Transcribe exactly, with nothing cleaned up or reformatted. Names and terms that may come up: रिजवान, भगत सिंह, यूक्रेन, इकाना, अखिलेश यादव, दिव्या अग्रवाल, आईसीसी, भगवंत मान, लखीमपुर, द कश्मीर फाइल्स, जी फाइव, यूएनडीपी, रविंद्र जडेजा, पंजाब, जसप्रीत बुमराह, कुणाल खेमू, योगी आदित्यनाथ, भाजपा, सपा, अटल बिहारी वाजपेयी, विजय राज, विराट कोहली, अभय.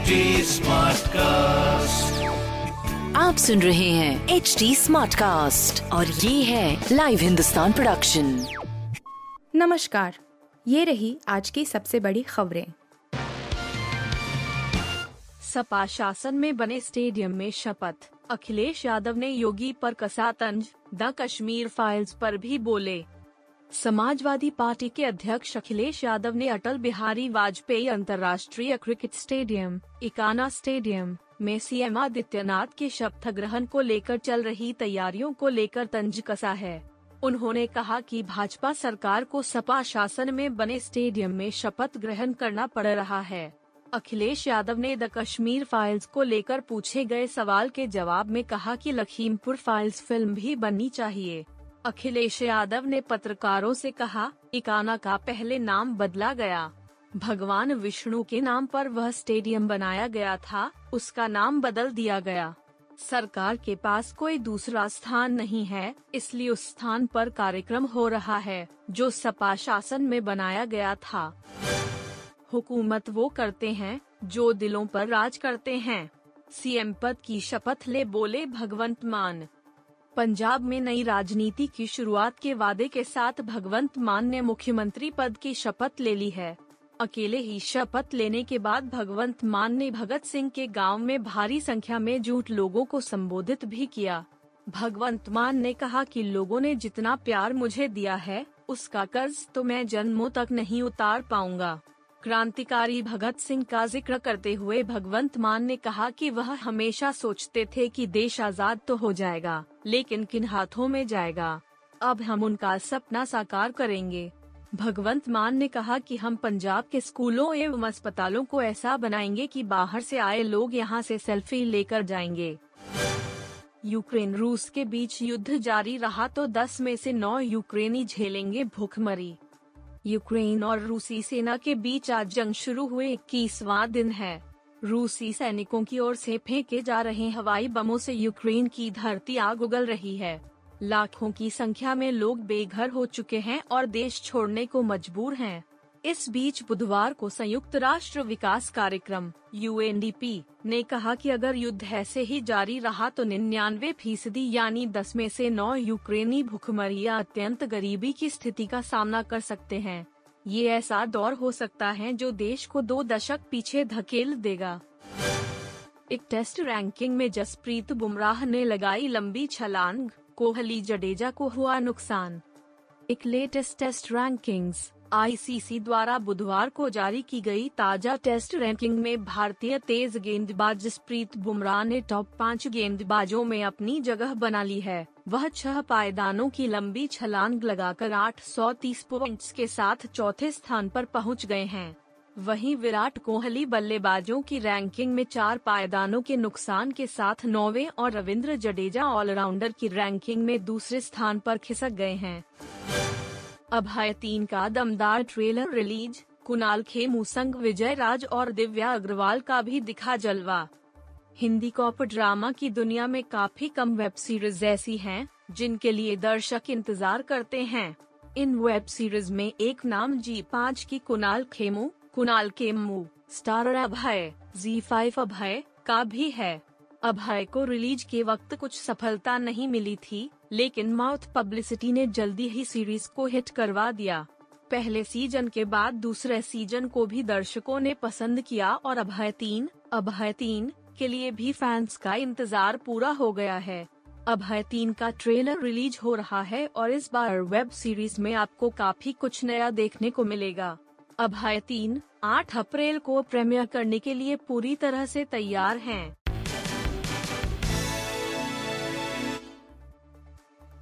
Smart cast, आप सुन रहे हैं एच डी स्मार्ट कास्ट और ये है लाइव हिंदुस्तान प्रोडक्शन। नमस्कार, ये रही आज की सबसे बड़ी खबरें। सपा शासन में बने स्टेडियम में शपथ, अखिलेश यादव ने योगी पर कसा तंज, द कश्मीर फाइल्स पर भी बोले। समाजवादी पार्टी के अध्यक्ष अखिलेश यादव ने अटल बिहारी वाजपेयी अंतर्राष्ट्रीय क्रिकेट स्टेडियम इकाना स्टेडियम में सीएम आदित्यनाथ के शपथ ग्रहण को लेकर चल रही तैयारियों को लेकर तंज कसा है। उन्होंने कहा कि भाजपा सरकार को सपा शासन में बने स्टेडियम में शपथ ग्रहण करना पड़ रहा है। अखिलेश यादव ने द कश्मीर फाइल्स को लेकर पूछे गए सवाल के जवाब में कहा कि लखीमपुर फाइल्स फिल्म भी बननी चाहिए। अखिलेश यादव ने पत्रकारों से कहा, इकाना का पहले नाम बदला गया, भगवान विष्णु के नाम पर वह स्टेडियम बनाया गया था, उसका नाम बदल दिया गया। सरकार के पास कोई दूसरा स्थान नहीं है, इसलिए उस स्थान पर कार्यक्रम हो रहा है जो सपा शासन में बनाया गया था। हुकूमत वो करते हैं जो दिलों पर राज करते हैं, सीएम पद की शपथ ले बोले भगवंत मान। पंजाब में नई राजनीति की शुरुआत के वादे के साथ भगवंत मान ने मुख्यमंत्री पद की शपथ ले ली है। अकेले ही शपथ लेने के बाद भगवंत मान ने भगत सिंह के गांव में भारी संख्या में जुट लोगों को संबोधित भी किया। भगवंत मान ने कहा कि लोगों ने जितना प्यार मुझे दिया है, उसका कर्ज तो मैं जन्मों तक नहीं उतार पाऊंगा। क्रांतिकारी भगत सिंह का जिक्र करते हुए भगवंत मान ने कहा कि वह हमेशा सोचते थे कि देश आजाद तो हो जाएगा, लेकिन किन हाथों में जाएगा। अब हम उनका सपना साकार करेंगे। भगवंत मान ने कहा कि हम पंजाब के स्कूलों एवं अस्पतालों को ऐसा बनाएंगे कि बाहर से आए लोग यहां से सेल्फी लेकर जाएंगे। यूक्रेन रूस के बीच युद्ध जारी रहा तो दस में से नौ यूक्रेनी झेलेंगे भूखमरी। यूक्रेन और रूसी सेना के बीच आज जंग शुरू हुए इक्कीसवां दिन है। रूसी सैनिकों की ओर से फेंके जा रहे हवाई बमों से यूक्रेन की धरती आग उगल रही है। लाखों की संख्या में लोग बेघर हो चुके हैं और देश छोड़ने को मजबूर हैं। इस बीच बुधवार को संयुक्त राष्ट्र विकास कार्यक्रम यूएनडीपी ने कहा कि अगर युद्ध ऐसे ही जारी रहा तो निन्यानवे फीसदी यानी दस में से नौ यूक्रेनी भूखमरी या अत्यंत गरीबी की स्थिति का सामना कर सकते हैं। ये ऐसा दौर हो सकता है जो देश को दो दशक पीछे धकेल देगा। एक टेस्ट रैंकिंग में जसप्रीत बुमराह ने लगाई लंबी छलांग, कोहली जडेजा को हुआ नुकसान। एक लेटेस्ट टेस्ट रैंकिंग्स आईसीसी द्वारा बुधवार को जारी की गई ताजा टेस्ट रैंकिंग में भारतीय तेज गेंदबाज जसप्रीत बुमराह ने टॉप पाँच गेंदबाजों में अपनी जगह बना ली है। वह छह पायदानों की लंबी छलांग लगाकर आठ सौ तीस पॉइंट्स के साथ चौथे स्थान पर पहुंच गए हैं। वहीं विराट कोहली बल्लेबाजों की रैंकिंग में चार पायदानों के नुकसान के साथ नौवे और रविंद्र जडेजा ऑलराउंडर की रैंकिंग में दूसरे स्थान पर खिसक गए हैं। अभय तीन का दमदार ट्रेलर रिलीज, कुणाल खेमू संग विजय राज और दिव्या अग्रवाल का भी दिखा जलवा। हिंदी कॉप ड्रामा की दुनिया में काफी कम वेब सीरीज ऐसी हैं जिनके लिए दर्शक इंतजार करते हैं। इन वेब सीरीज में एक नाम जी पाँच की कुणाल खेमू कुणाल खेमू स्टारर अभय जी फाइव अभय का भी है। अभय को रिलीज के वक्त कुछ सफलता नहीं मिली थी, लेकिन माउथ पब्लिसिटी ने जल्दी ही सीरीज को हिट करवा दिया। पहले सीजन के बाद दूसरे सीजन को भी दर्शकों ने पसंद किया और अभय तीन अभय तीन के लिए भी फैंस का इंतजार पूरा हो गया है। अभय तीन का ट्रेलर रिलीज हो रहा है और इस बार वेब सीरीज में आपको काफी कुछ नया देखने को मिलेगा। अभय तीन आठ अप्रैल को प्रीमियर करने के लिए पूरी तरह से तैयार हैं।